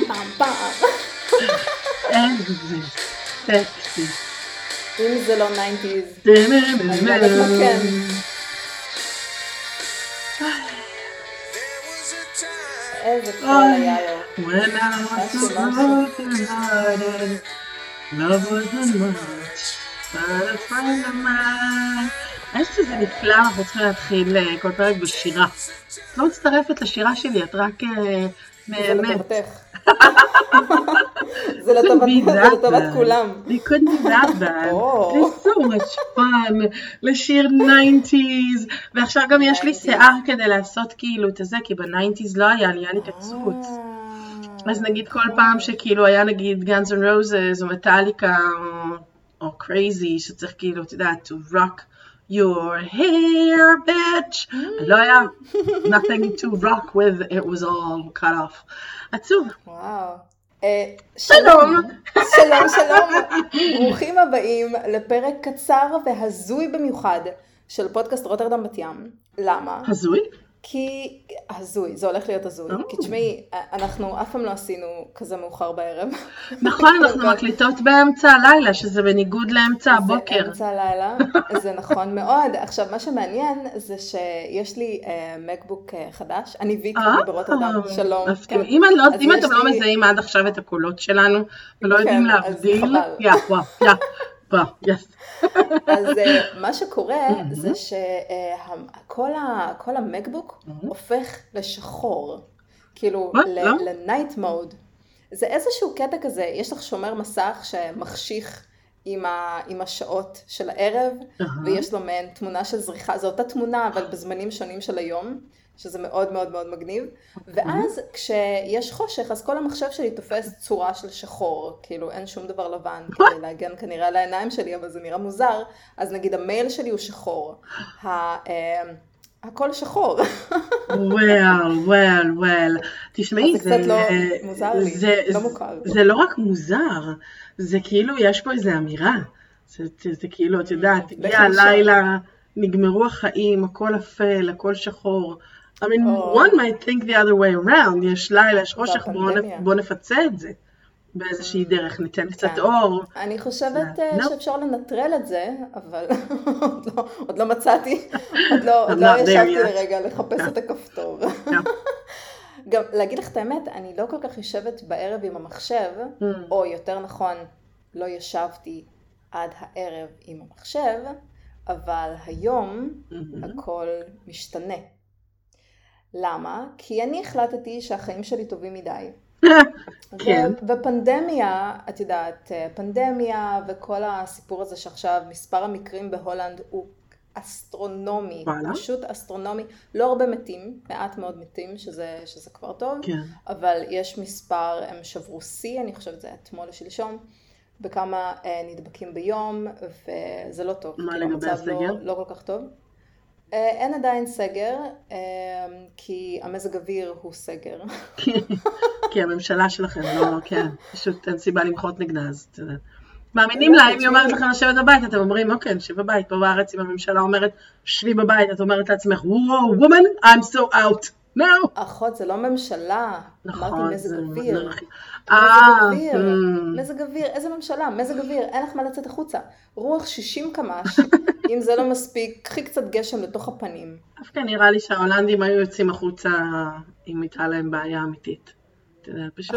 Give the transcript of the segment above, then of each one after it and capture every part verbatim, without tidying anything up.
bam, bam, בם. איזה סקסי. אם זה לא ניינטיז. איזה קול היה לו. When I was broken-hearted, love wasn't much, but a friend of mine. אני חושבת שזה נפלא, אנחנו צריכים להתחיל כל פרק בשירה. את לא מצטרפת לשירה שלי, את רק מהאמת. זה לטובתך. זה לטובת כולם. We couldn't do that bad. It's so much fun. לשיר ניינטיז. ועכשיו גם יש לי שיער כדי לעשות כאילו את זה, כי בניינטיז לא היה, היה לי קצוץ. אז נגיד כל פעם שכאילו היה נגיד Guns N' Roses או מטאליקה או קרייזי, שצריך כאילו, אתה יודע, to rock your hair, bitch. לא היה nothing to rock with, it was all cut off. עצוב. וואו. שלום. שלום, שלום. ברוכים הבאים לפרק קצר והזוי במיוחד של פודקאסט רוטרדם בת ים. למה? הזוי? כי הזוי, זה הולך להיות הזוי. כי תשמעי, אנחנו אף פעם לא עשינו כזה מאוחר בערב. נכון, אנחנו מקליטות באמצע הלילה, שזה בניגוד לאמצע הבוקר. זה אמצע הלילה, זה נכון מאוד. עכשיו, מה שמעניין זה שיש לי מקבוק חדש, אני ויקי ברוטרדם, שלום. אם אתם לא מזהים עד עכשיו את הקולות שלנו, ולא יודעים להבדיל, יפה, יפה. אז מה שקורה זה שכל המקבוק הופך לשחור, כאילו לנייט מוד. זה איזשהו קטע כזה, יש לך שומר מסך שמחשיך עם השעות של הערב, ויש לו מעין תמונה של זריחה, זו אותה תמונה אבל בזמנים שונים של היום, שזה מאוד מאוד מאוד מגניב, ואז כשיש חושך, אז כל המחשב שלי תופס צורה של שחור, כאילו אין שום דבר לבן כדי להגן כנראה על העיניים שלי, אבל זה נראה מוזר, אז נגיד המייל שלי הוא שחור, הכל שחור. וואל, וואל, וואל. תשמעי, זה קצת לא מוזר לי, לא מוכר. זה לא רק מוזר, זה כאילו יש פה איזו אמירה, זה כאילו, את יודעת, תגיע הלילה, נגמרו החיים, הכל אפל, הכל שחור. I mean, oh. one might think the other way around. יש לילה, יש חושך, בוא נפצה את זה. באיזושהי דרך, ניתן קצת כן. אור. אני חושבת no. שאפשר לנטרל את זה, אבל עוד, לא, עוד לא מצאתי, עוד לא, עוד לא ישבתי לרגע לחפש yeah. את הכפתור. Yeah. גם להגיד לך את האמת, אני לא כל כך יושבת בערב עם המחשב, mm. או יותר נכון, לא ישבתי עד הערב עם המחשב, אבל היום הכל משתנה. למה? כי אני החלטתי שהחיים שלי טובים מדי. כן. ופנדמיה, את יודעת, פנדמיה וכל הסיפור הזה שעכשיו, מספר המקרים בהולנד הוא אסטרונומי, פשוט אסטרונומי, לא הרבה מתים, מעט מאוד מתים, שזה, שזה כבר טוב, אבל יש מספר, הם שברו C, אני חושבת זה אתמול לשלשום, בכמה אה, נדבקים ביום, וזה לא טוב. מה לגבי הסגר? לא, לא כל כך טוב. אה, אין עדיין סגר, אה, כי המזג אוויר הוא סגר. כי הממשלה שלכם, לא, לא, כן. פשוט אין סיבה למחות נגדה, אז אתה יודע. מאמינים לה, אם היא אומרת לכם לשבת בבית, אתם אומרים, אוקיי, שב בבית, פה בארץ, אם הממשלה אומרת, שבי בבית, את אומרת לעצמך, וואו, woman, I'm so out. No. אחות, זה לא ממשלה, אמרתי מזג אוויר, מזג אוויר, איזה ממשלה, מזג אוויר, אין לך מה לצאת החוצה, רוח שישים קמ"ש, אם זה לא מספיק, קחי קצת גשם לתוך הפנים. דווקא נראה לי שההולנדים היו יוצאים החוצה אם הייתה להם בעיה אמיתית.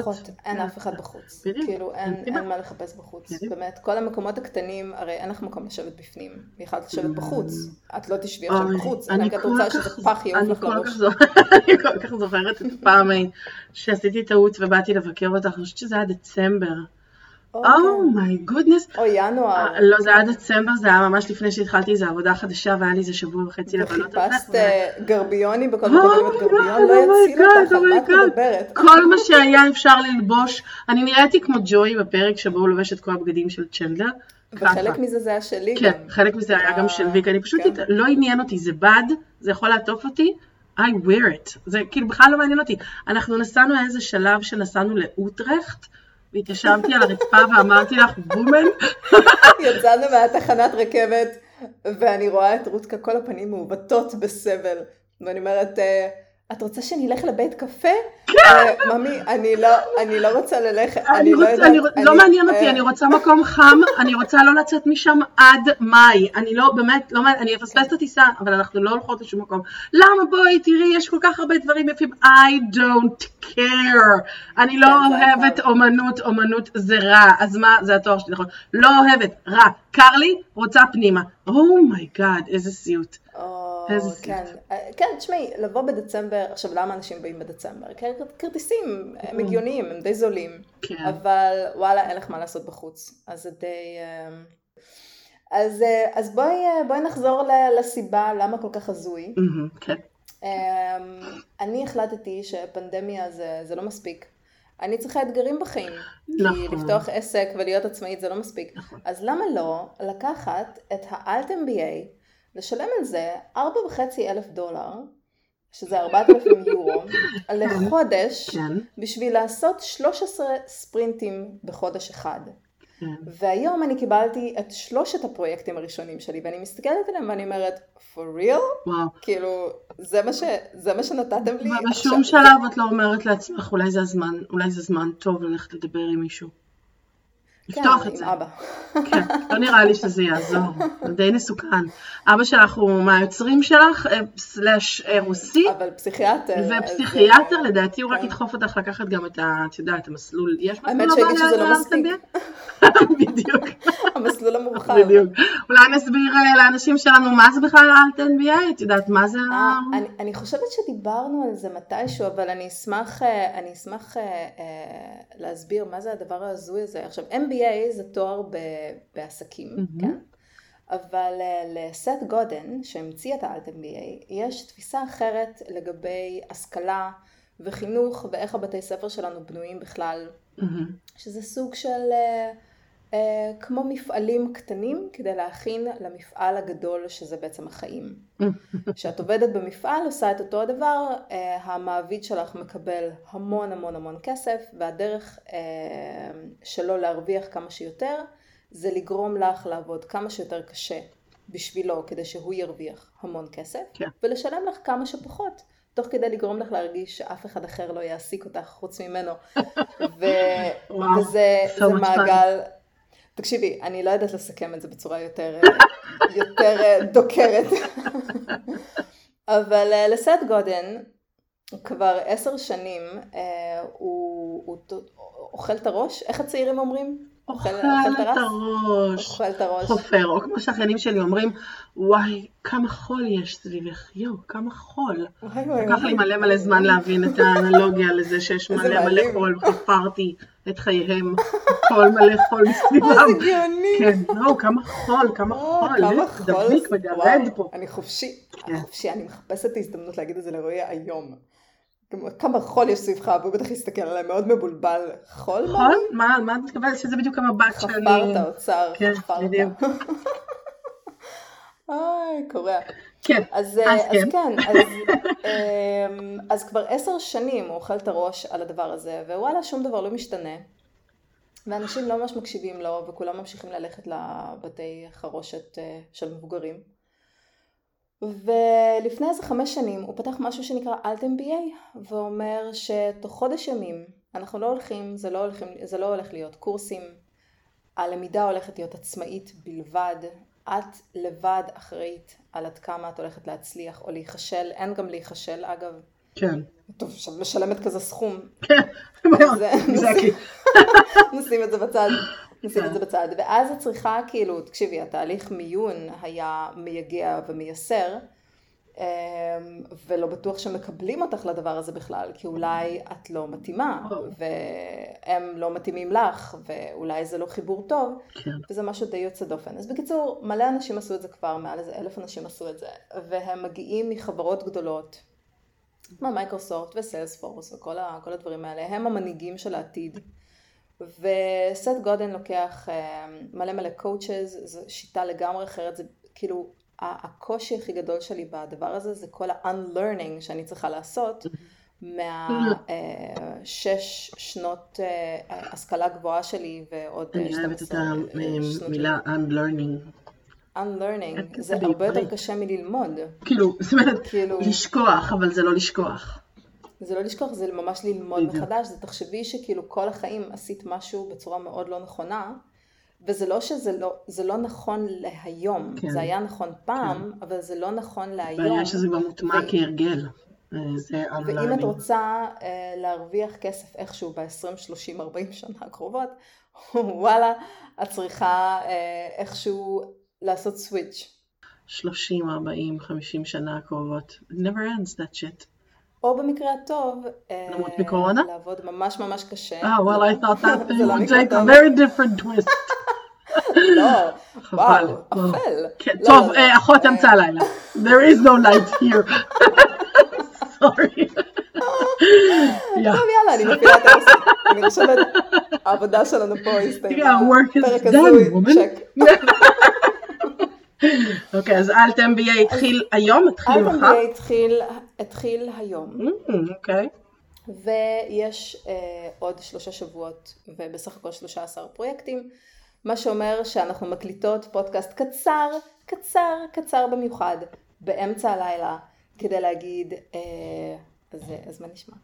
אחות, אין אף אחד בחוץ, כאילו אין מה לחפש בחוץ, באמת, כל המקומות הקטנים, הרי אין לך מקום לשבת בפנים, מיכל לשבת בחוץ, את לא תשבי עכשיו בחוץ, אני כל כך זוכרת את הפעם שעשיתי טעות ובאתי לבקר אותך, אני חושבת שזה היה דצמבר, או מיי גודנס, או ינואר, לא זה היה דצמבר, זה היה ממש לפני שהתחלתי איזו עבודה חדשה והיה לי איזה שבוע וחצי לבנות אותך, וחיפשת גרביוני בכל מקום, גרביון לא יציל אותך, על מה את מדברת? כל מה שהיה אפשר ללבוש, אני נראיתי כמו ג'וי בפרק שבו הוא לובש את כל הבגדים של צ'נדלר, וחלק מזה זה היה שלי גם, כן, חלק מזה היה גם של ויק, אני פשוט לא עניין אותי, זה בד, זה יכול לעטוף אותי, I wear it, זה כאילו בכלל לא מעניין אותי, אנחנו נסענו איזה שלב שנסענו לאוטרכט והתיישבתי על הרצפה ואמרתי לך, בומן. יצאנו מהתחנת רכבת, ואני רואה את רות ככל הפנים מעוותות בסבל. ואני אומרת, את רוצה שנלך לבית קפה? ממי, אני לא רוצה ללכת, אני לא יודעת. לא מעניין אותי, אני רוצה מקום חם, אני רוצה לא לצאת משם עד מאי. אני לא, באמת, אני אפספס את הטיסה, אבל אנחנו לא הולכות לשום מקום. למה בואי, תראי, יש כל כך הרבה דברים יפים. I don't care. אני לא אוהבת אומנות, אומנות זה רע. אז מה, זה התואר שלי, נכון? לא אוהבת, רע. קר לי, רוצה פנימה. Oh my God, איזה סיוט. כן, תשמעי, לבוא בדצמבר, עכשיו למה אנשים באים בדצמבר? כרטיסים, הם הגיוניים, הם די זולים, אבל וואלה, אין לך מה לעשות בחוץ, אז זה די... אז בואי נחזור לסיבה למה כל כך הזוי. אני החלטתי שפנדמיה זה לא מספיק. אני צריכה אתגרים בחיים, כי לפתוח עסק ולהיות עצמאית זה לא מספיק. אז למה לא לקחת את האלט-אם בי איי, לשלם על זה ארבעה וחצי אלף דולר, שזה ארבעת אלפים יורו, לחודש, בשביל לעשות שלושה עשר ספרינטים בחודש אחד. והיום אני קיבלתי את שלושת הפרויקטים הראשונים שלי, ואני מסתכלת עליהם ואני אומרת, for real? כאילו, זה מה שנתתם לי. ובשום שלב את לא אומרת לעצמך, אולי זה הזמן, אולי זה זמן טוב ללכת לדבר עם מישהו. לפתוח את זה. כן, לא נראה לי שזה יעזור, די מסוכן. אבא שלך הוא מהיוצרים שלך, סלש רוסי. אבל פסיכיאטר. ופסיכיאטר, לדעתי הוא רק ידחוף אותך לקחת גם את ה... אתה יודע, את המסלול. האמת שהגיד שזה לא מספיק. בדיוק. המסלול המורחב. בדיוק. אולי נסביר לאנשים שלנו מה זה בכלל האלט-אם בי איי, את יודעת מה זה... אני חושבת שדיברנו על זה מתישהו, אבל אני אשמח להסביר מה זה הדבר ההזוי הזה. עכשיו, אם בי איי זה תואר בעסקים, כן? אבל לסט גודן, שהמציא את האלט-אם בי איי, יש תפיסה אחרת לגבי השכלה וחינוך, ואיך הבתי ספר שלנו בנויים בכלל, שזה סוג של כמו מפעלים קטנים, כדי להכין למפעל הגדול, שזה בעצם החיים. כשאת עובדת במפעל, עושה את אותו הדבר, המעביד שלך מקבל המון המון המון כסף, והדרך שלו להרוויח כמה שיותר, זה לגרום לך לעבוד כמה שיותר קשה בשבילו, כדי שהוא ירוויח המון כסף, ולשלם לך כמה שפחות. תוך כדי לגרום לך להרגיש שאף אחד אחר לא יעסיק אותך חוץ ממנו. וזה מעגל... תקשיבי, אני לא יודעת לסכם את זה בצורה יותר דוקרת. אבל לסט גודן, כבר עשר שנים, הוא אוכל את הראש? איך הצעירים אומרים? אוכל את הראש. אוכל את הראש. חופר, או כמו שהחיינים שלי אומרים, וואי, כמה חול יש סביבך, יו, כמה חול. לקח לי מלא מלא זמן להבין את האנלוגיה לזה שיש מלא מלא חול, חפרתי את חייהם, חול מלא חול מסביבם. זה גיוני. כן, לא, כמה חול, כמה חול. דביק מגרד פה. אני חופשי, אני מחפשת הזדמנות להגיד את זה לרועי היום. כמה חול יש סביבך, והוא בטח יסתכל עליי מאוד מבולבל. חול? חול? מה? מה את מתכוונת? שזה בדיוק המבט שאני... חפרת, אוצר, חפרת. איי, קורא. כן, אז כן. אז כבר עשר שנים הוא אוכל את הראש על הדבר הזה, ווואלה, שום דבר לא משתנה. ואנשים לא ממש מקשיבים לו, וכולם ממשיכים ללכת לבתי חרושת של מבוגרים. ולפני איזה חמש שנים הוא פתח משהו שנקרא אלט-אם בי איי, ואומר שתוך חודש ימים אנחנו לא הולכים, זה לא, הולכים, זה לא הולך להיות קורסים, הלמידה הולכת להיות עצמאית בלבד, את לבד אחראית על עד כמה את הולכת להצליח או להיחשל, אין גם להיחשל אגב. כן. טוב, משלמת כזה סכום. כן, זה מזקי. נשים את זה בצד. נשים את זה בצד, ואז הצריכה, כאילו, תקשיבי, התהליך מיון היה מייגע ומייסר, ולא בטוח שמקבלים אותך לדבר הזה בכלל, כי אולי את לא מתאימה, והם לא מתאימים לך, ואולי זה לא חיבור טוב, וזה משהו די יוצא דופן. אז בקיצור, מלא אנשים עשו את זה כבר, מעל איזה אלף אנשים עשו את זה, והם מגיעים מחברות גדולות, כמו מייקרוסופט וסיילספורס וכל הדברים האלה, הם המנהיגים של העתיד. וסט גודן לוקח מלא מלא קואוצ'ז, זו שיטה לגמרי אחרת, זה כאילו הקושי הכי גדול שלי בדבר הזה, זה כל ה-unlearning שאני צריכה לעשות, מהשש שנות השכלה גבוהה שלי ועוד שתים עשרה. אני אוהבת את המילה unlearning. unlearning, זה הרבה יותר קשה מללמוד. כאילו, זאת אומרת, לשכוח, אבל זה לא לשכוח. זה לא לשכוח, זה ממש ללמוד מחדש, זה תחשבי שכאילו כל החיים עשית משהו בצורה מאוד לא נכונה, וזה לא שזה לא, זה לא נכון להיום, כן. זה היה נכון פעם, כן. אבל זה לא נכון להיום. בעיה שזה גם מוטמע ו... כהרגל. זה ואם להבין. את רוצה uh, להרוויח כסף איכשהו ב-עשרים, שלושים, ארבעים שנה הקרובות, וואלה, את צריכה uh, איכשהו לעשות סוויץ'. שלושים, ארבעים, חמישים שנה הקרובות. It never ends that shit. או במקרה הטוב, למות מקורונה? לעבוד ממש ממש קשה. Oh, well, I thought that thing would take a very different twist. לא, וואו, אפל. טוב, אחות אמצע הלילה. There is no light here. Sorry. טוב, יאללה, אני מפילה את העסק. אני חושבת, העבודה שלנו פה הסתיימה. פרק הזוי, צ'ק. אוקיי, אז אל תמבייה התחיל היום? אל תמבייה התחיל היום. אוקיי. ויש עוד שלושה שבועות, ובסך הכל שלושה עשר פרויקטים, מה שאומר שאנחנו מקליטות פודקאסט קצר, קצר, קצר במיוחד, באמצע הלילה, כדי להגיד, אז מה נשמע?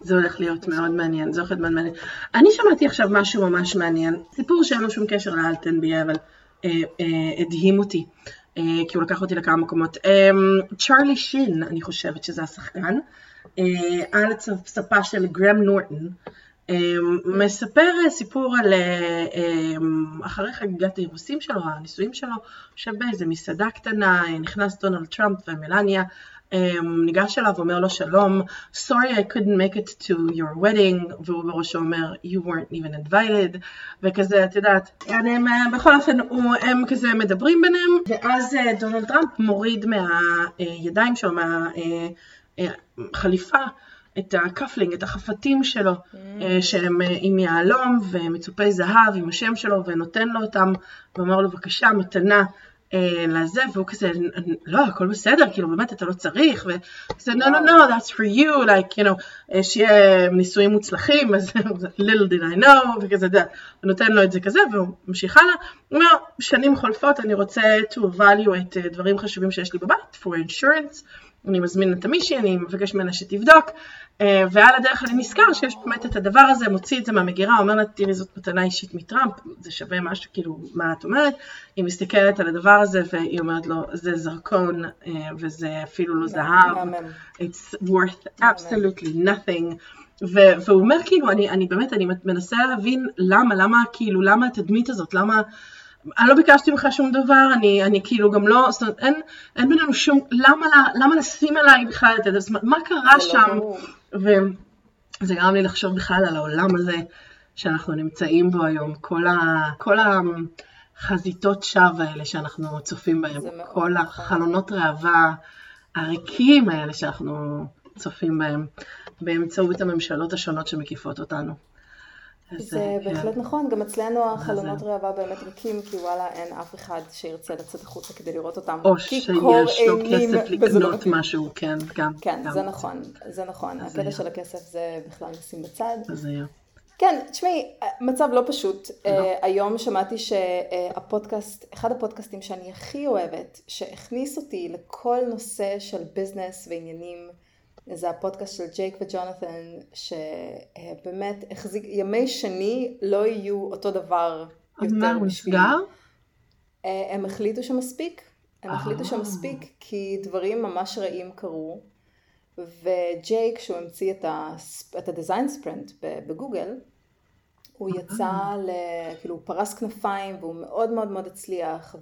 זה הולך להיות מאוד מעניין, זה הולך להיות מעניין. אני שמעתי עכשיו משהו ממש מעניין, סיפור שאין לו שום קשר לאל תמבייה, אבל... הדהים אותי, כי הוא לקח אותי לכמה מקומות. צ'רלי שין, אני חושבת שזה השחקן, על הספה של גרם נורטון, מספר סיפור על אחרי חגיגת האירוסים שלו, הנישואים שלו, שבאיזה מסעדה קטנה, נכנס דונלד טראמפ ומלניה, ניגש אליו ואומר לו שלום, sorry I couldn't make it to your wedding, והוא בראשו אומר, you weren't even invited, וכזה, את יודעת, הם, בכל אופן, הם כזה מדברים ביניהם, ואז דונלד טראמפ מוריד מהידיים שלו, מהחליפה, את הקפלינג, את החפתים שלו, mm. שהם עם יעלום ומצופי זהב, עם השם שלו, ונותן לו אותם, ואומר לו, בבקשה, מתנה, לזה, והוא כזה, לא, הכל בסדר, כאילו, באמת, אתה לא צריך, וכזה, no, no, no, that's for you, like, you know, שיהיה נישואים מוצלחים, אז little did I know, וכזה, נותן לו את זה כזה, והוא ממשיך הלאה, הוא אומר, שנים חולפות, אני רוצה to value את דברים חשובים שיש לי בבית, for insurance, אני מזמין את המישהי, אני מבקש ממנה שתבדוק, ועל הדרך אני נזכר שיש באמת את הדבר הזה, מוציא את זה מהמגירה, אומר לה, תראי, זאת מתנה אישית מטראמפ, זה שווה משהו, כאילו, מה את אומרת? היא מסתכלת על הדבר הזה, והיא אומרת לו, זה זרקון, וזה אפילו לא זהב, it's worth absolutely nothing, והוא אומר, כאילו, אני באמת, אני מנסה להבין למה, למה, כאילו, למה התדמית הזאת, למה, אני לא ביקשתי ממך שום דבר, אני, אני כאילו גם לא, זאת אומרת, אין, אין בינינו שום, למה, למה לשים עליי בכלל את זה, אז מה קרה שם? וזה גרם לי לחשוב בכלל על העולם הזה שאנחנו נמצאים בו היום, כל, ה, כל החזיתות שווא האלה שאנחנו צופים בהם, כל החלונות ראווה הריקים האלה שאנחנו צופים בהם, באמצעות הממשלות השונות שמקיפות אותנו. זה בהחלט נכון, גם אצלנו החלונות ראווה באמת ריקים, כי וואלה אין אף אחד שירצה לצאת החוצה כדי לראות אותם. או שיש לו כסף לקנות משהו, כן, גם. כן, זה נכון, זה נכון, הקטע של הכסף זה בכלל נשים בצד. אז היה. כן, תשמעי, מצב לא פשוט, היום שמעתי שהפודקאסט, אחד הפודקאסטים שאני הכי אוהבת, שהכניס אותי לכל נושא של ביזנס ועניינים, זה הפודקאסט של ג'ייק וג'ונתן, שבאמת החזיק, ימי שני לא יהיו אותו דבר יותר בשביל. הם החליטו שמספיק, הם החליטו שמספיק, כי דברים ממש רעים קרו, וג'ייק שהוא המציא את הדיזיין ספרינט בגוגל, הוא יצא, כאילו הוא פרס כנפיים, והוא מאוד מאוד מאוד הצליח,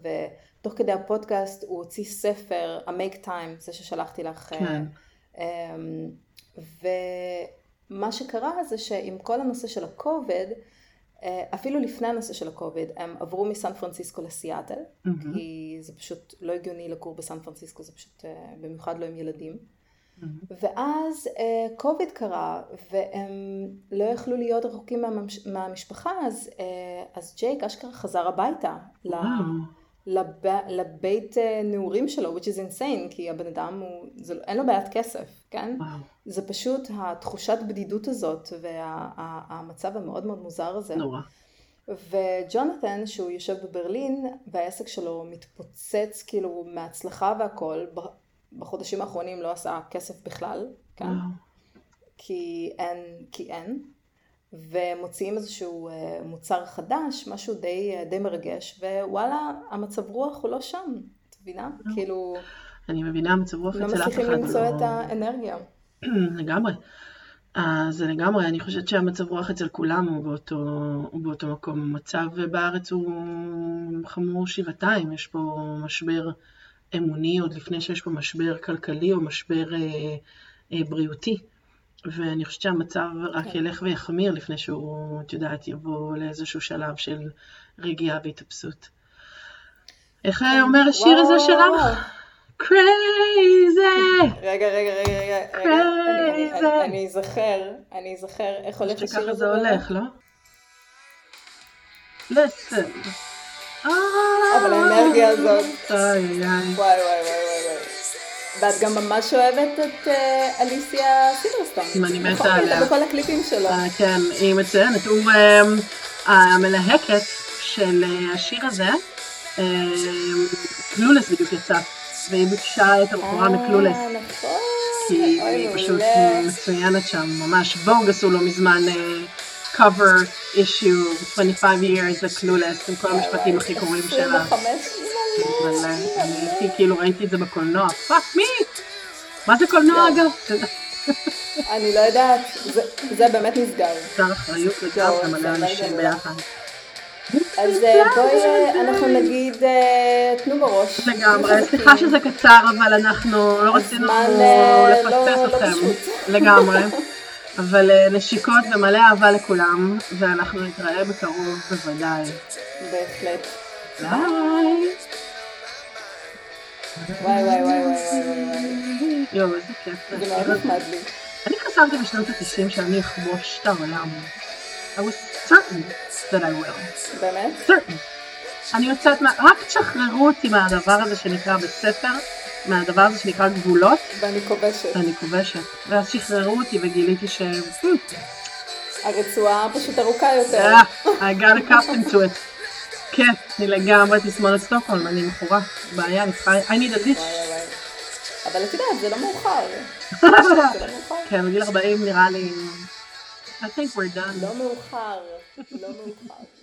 ותוך כדי הפודקאסט הוא הוציא ספר, ה-Make Time, זה ששלחתי לך, ומה שקרה זה שעם כל הנושא של הקוביד, אפילו לפני הנושא של הקוביד, הם עברו מסן פרנסיסקו לסיאטל, כי זה פשוט לא הגיוני לקור בסן פרנסיסקו, זה פשוט במיוחד לא עם ילדים. ואז קוביד קרה, והם לא יכלו להיות רחוקים מהמשפחה, אז ג'ייק אשכרה חזר הביתה לב... לבית נעורים שלו, which is insane, כי הבן אדם הוא, זה... אין לו בעיית כסף, כן? Wow. זה פשוט התחושת בדידות הזאת, והמצב וה... המאוד מאוד מוזר הזה. נורא. וג'ונתן, שהוא יושב בברלין, והעסק שלו מתפוצץ כאילו מההצלחה והכל, בחודשים האחרונים לא עשה כסף בכלל, כן? כי אין, כי אין. ומוציאים איזשהו מוצר חדש, משהו די, די מרגש, ווואלה, המצב רוח הוא לא שם, את מבינה? כאילו... אני מבינה, המצב רוח אצל אף אחד לא... לא מצליחים למצוא את האנרגיה. לגמרי. אז לגמרי, אני חושבת שהמצב רוח אצל כולם הוא באותו, הוא באותו מקום. המצב בארץ הוא חמור שבעתיים, יש פה משבר אמוני, עוד לפני שיש פה משבר כלכלי או משבר אה, אה, בריאותי. ואני חושבת שהמצב רק ילך ויחמיר לפני שהוא, את יודעת, יבוא לאיזשהו שלב של רגיעה והתאפסות. איך אומר השיר הזה שלך? קרייזי! רגע, רגע, רגע, רגע. קרייזי! אני אזכר, אני אזכר איך הולך השיר הזה. שככה זה הולך, לא? לסן. אבל האנרגיה הזאת. וואי, וואי, וואי, וואי. ואת גם ממש אוהבת את אליסיה סידרסטון. אני מתה עליה. בכל הקליפים שלו. כן, היא מציינת. הוא המלהקת של השיר הזה, קלולס בדיוק יצא, והיא ביקשה את הבחורה מקלולס. כי היא פשוט מצוינת שם, ממש. בוג עשו לו מזמן cover issue, twenty-five years לקלולס, עם כל המשפטים הכי קוראים שלה. אבל אני הייתי, כאילו ראיתי את זה בקולנוע, פאק מי! מה זה קולנוע אגב? אני לא יודעת, זה באמת נסגר. תודה אחריות לגב למלא אנשים ביחד. אז בואי אנחנו נגיד, תנו בראש. לגמרי, סליחה שזה קצר, אבל אנחנו לא רצינו לפספס אתכם. לגמרי. אבל נשיקות ומלא אהבה לכולם, ואנחנו נתראה בקרוב בוודאי. בהחלט. ביי! וואי וואי וואי וואי. יואו, איזה כיף. זה מאוד נחמד לי. אני חשבתי בשנות ה-תשעים שאני אכבוש את העולם. I was certain that I will. באמת? Certain. אני יוצאת מה... רק תשחררו אותי מהדבר הזה שנקרא בית ספר, מהדבר הזה שנקרא גבולות. ואני כובשת. ואני כובשת. ואז שחררו אותי וגיליתי ש... הרצועה פשוט ארוכה יותר. I got a captain to it. כן, אני לגמרי תסמון את סטוקהולם, אני מכורה, בעיה, I need a dish. אבל את יודעת, זה לא מאוחר. כן, בגיל ארבעים נראה לי, I think we're done. לא מאוחר, לא מאוחר.